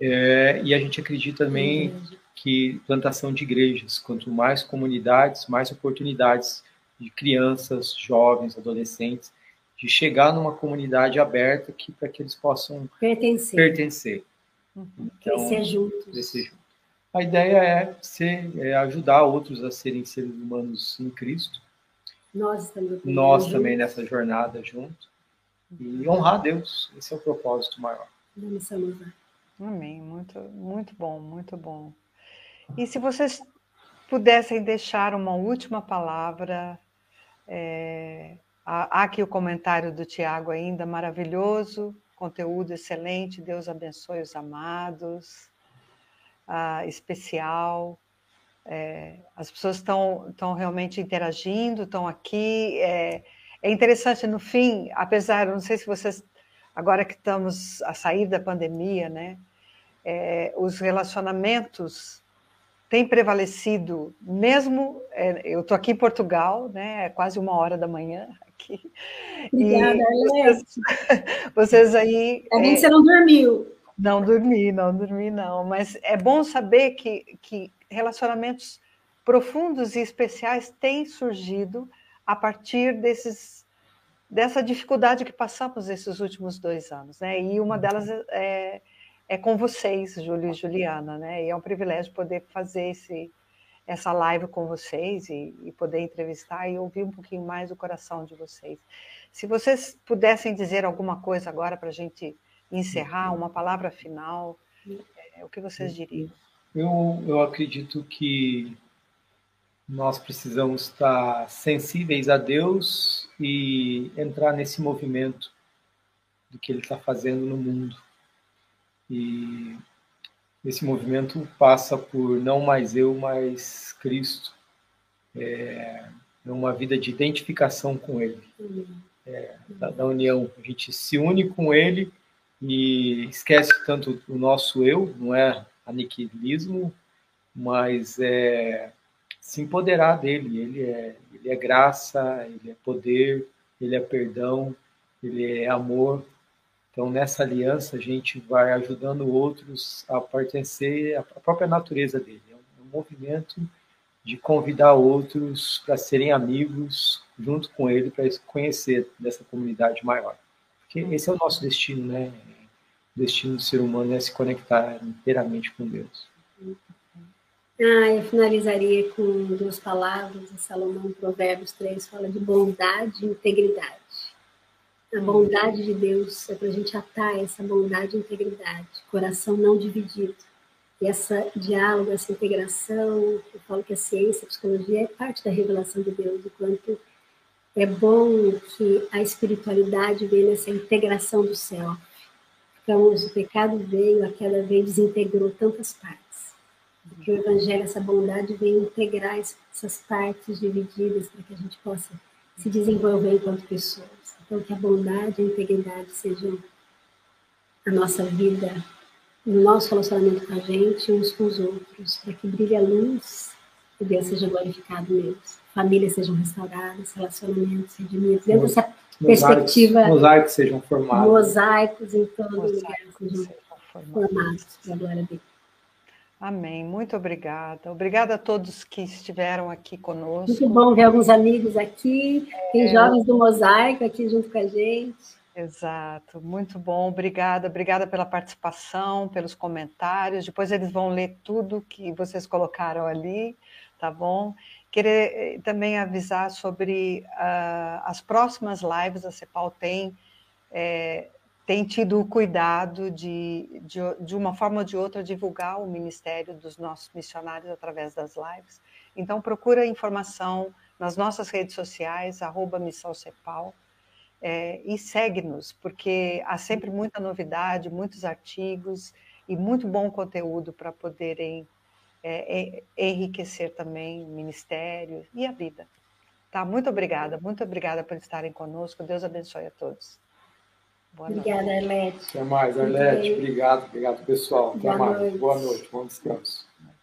E a gente acredita também que plantação de igrejas, quanto mais comunidades, mais oportunidades de crianças, jovens, adolescentes, de chegar numa comunidade aberta para que eles possam pertencer. Então, crescer juntos. A ideia é ajudar outros a serem seres humanos em Cristo. Nós também nessa jornada junto. E honrar a Deus. Esse é o propósito maior. Amém. Muito, muito bom, muito bom. E se vocês pudessem deixar uma última palavra... Há aqui o comentário do Tiago ainda, maravilhoso, conteúdo excelente, Deus abençoe os amados, especial. As pessoas estão realmente interagindo, estão aqui. É interessante, no fim, apesar, eu não sei se vocês, agora que estamos a sair da pandemia, né, os relacionamentos têm prevalecido, mesmo... eu estou aqui em Portugal, né, é quase 1h da manhã aqui. Obrigada, vocês aí... A gente você não dormiu. Não dormi, mas é bom saber que relacionamentos profundos e especiais têm surgido a partir dessa dificuldade que passamos esses últimos 2 anos, né? E uma delas é com vocês, Júlio e Juliana, né? E é um privilégio poder fazer essa live com vocês e poder entrevistar e ouvir um pouquinho mais do coração de vocês. Se vocês pudessem dizer alguma coisa agora para a gente encerrar, uma palavra final, o que vocês diriam? Eu acredito que nós precisamos estar sensíveis a Deus e entrar nesse movimento do que Ele está fazendo no mundo. E esse movimento passa por não mais eu, mas Cristo. É uma vida de identificação com Ele, da união. A gente se une com Ele e esquece tanto o nosso eu, não é aniquilismo, mas é se empoderar dele. Ele é graça, ele é poder, ele é perdão, ele é amor. Então, nessa aliança, a gente vai ajudando outros a pertencer à própria natureza dele. É um movimento de convidar outros para serem amigos junto com ele, para conhecer dessa comunidade maior. Porque esse é o nosso destino, né? O destino do ser humano é se conectar inteiramente com Deus. Eu finalizaria com 2 palavras. Salomão, Provérbios 3, fala de bondade e integridade. A bondade de Deus é para a gente atar essa bondade e integridade, coração não dividido. E esse diálogo, essa integração, eu falo que a ciência, a psicologia é parte da revelação de Deus, o quanto é bom que a espiritualidade venha nessa integração do céu. Então, o pecado veio, a queda veio, desintegrou tantas partes. Que o Evangelho, essa bondade, vem integrar essas partes divididas para que a gente possa se desenvolver enquanto pessoas. Então, que a bondade e a integridade sejam a nossa vida, o nosso relacionamento com a gente, uns com os outros, para que brilhe a luz e Deus seja glorificado neles. Famílias sejam restauradas, relacionamentos redimidos, dentro dessa perspectiva... Mosaicos sejam formados. Mosaicos em todo lugar sejam formados, para a glória dele. Amém, muito obrigada. Obrigada a todos que estiveram aqui conosco. Muito bom ver alguns amigos aqui, tem jovens do Mosaico aqui junto com a gente. Exato, muito bom, obrigada. Obrigada pela participação, pelos comentários. Depois eles vão ler tudo que vocês colocaram ali, tá bom? Queria também avisar sobre as próximas lives. A CEPAL tem tido o cuidado de uma forma ou de outra, divulgar o ministério dos nossos missionários através das lives. Então, procura informação nas nossas redes sociais, @missãocepal, e segue-nos, porque há sempre muita novidade, muitos artigos e muito bom conteúdo para poderem enriquecer também o ministério e a vida. Tá? Muito obrigada por estarem conosco. Deus abençoe a todos. Boa Obrigada, Arlete. Até mais, Arlete. Obrigado, pessoal. Até mais. Boa noite. Bom descanso.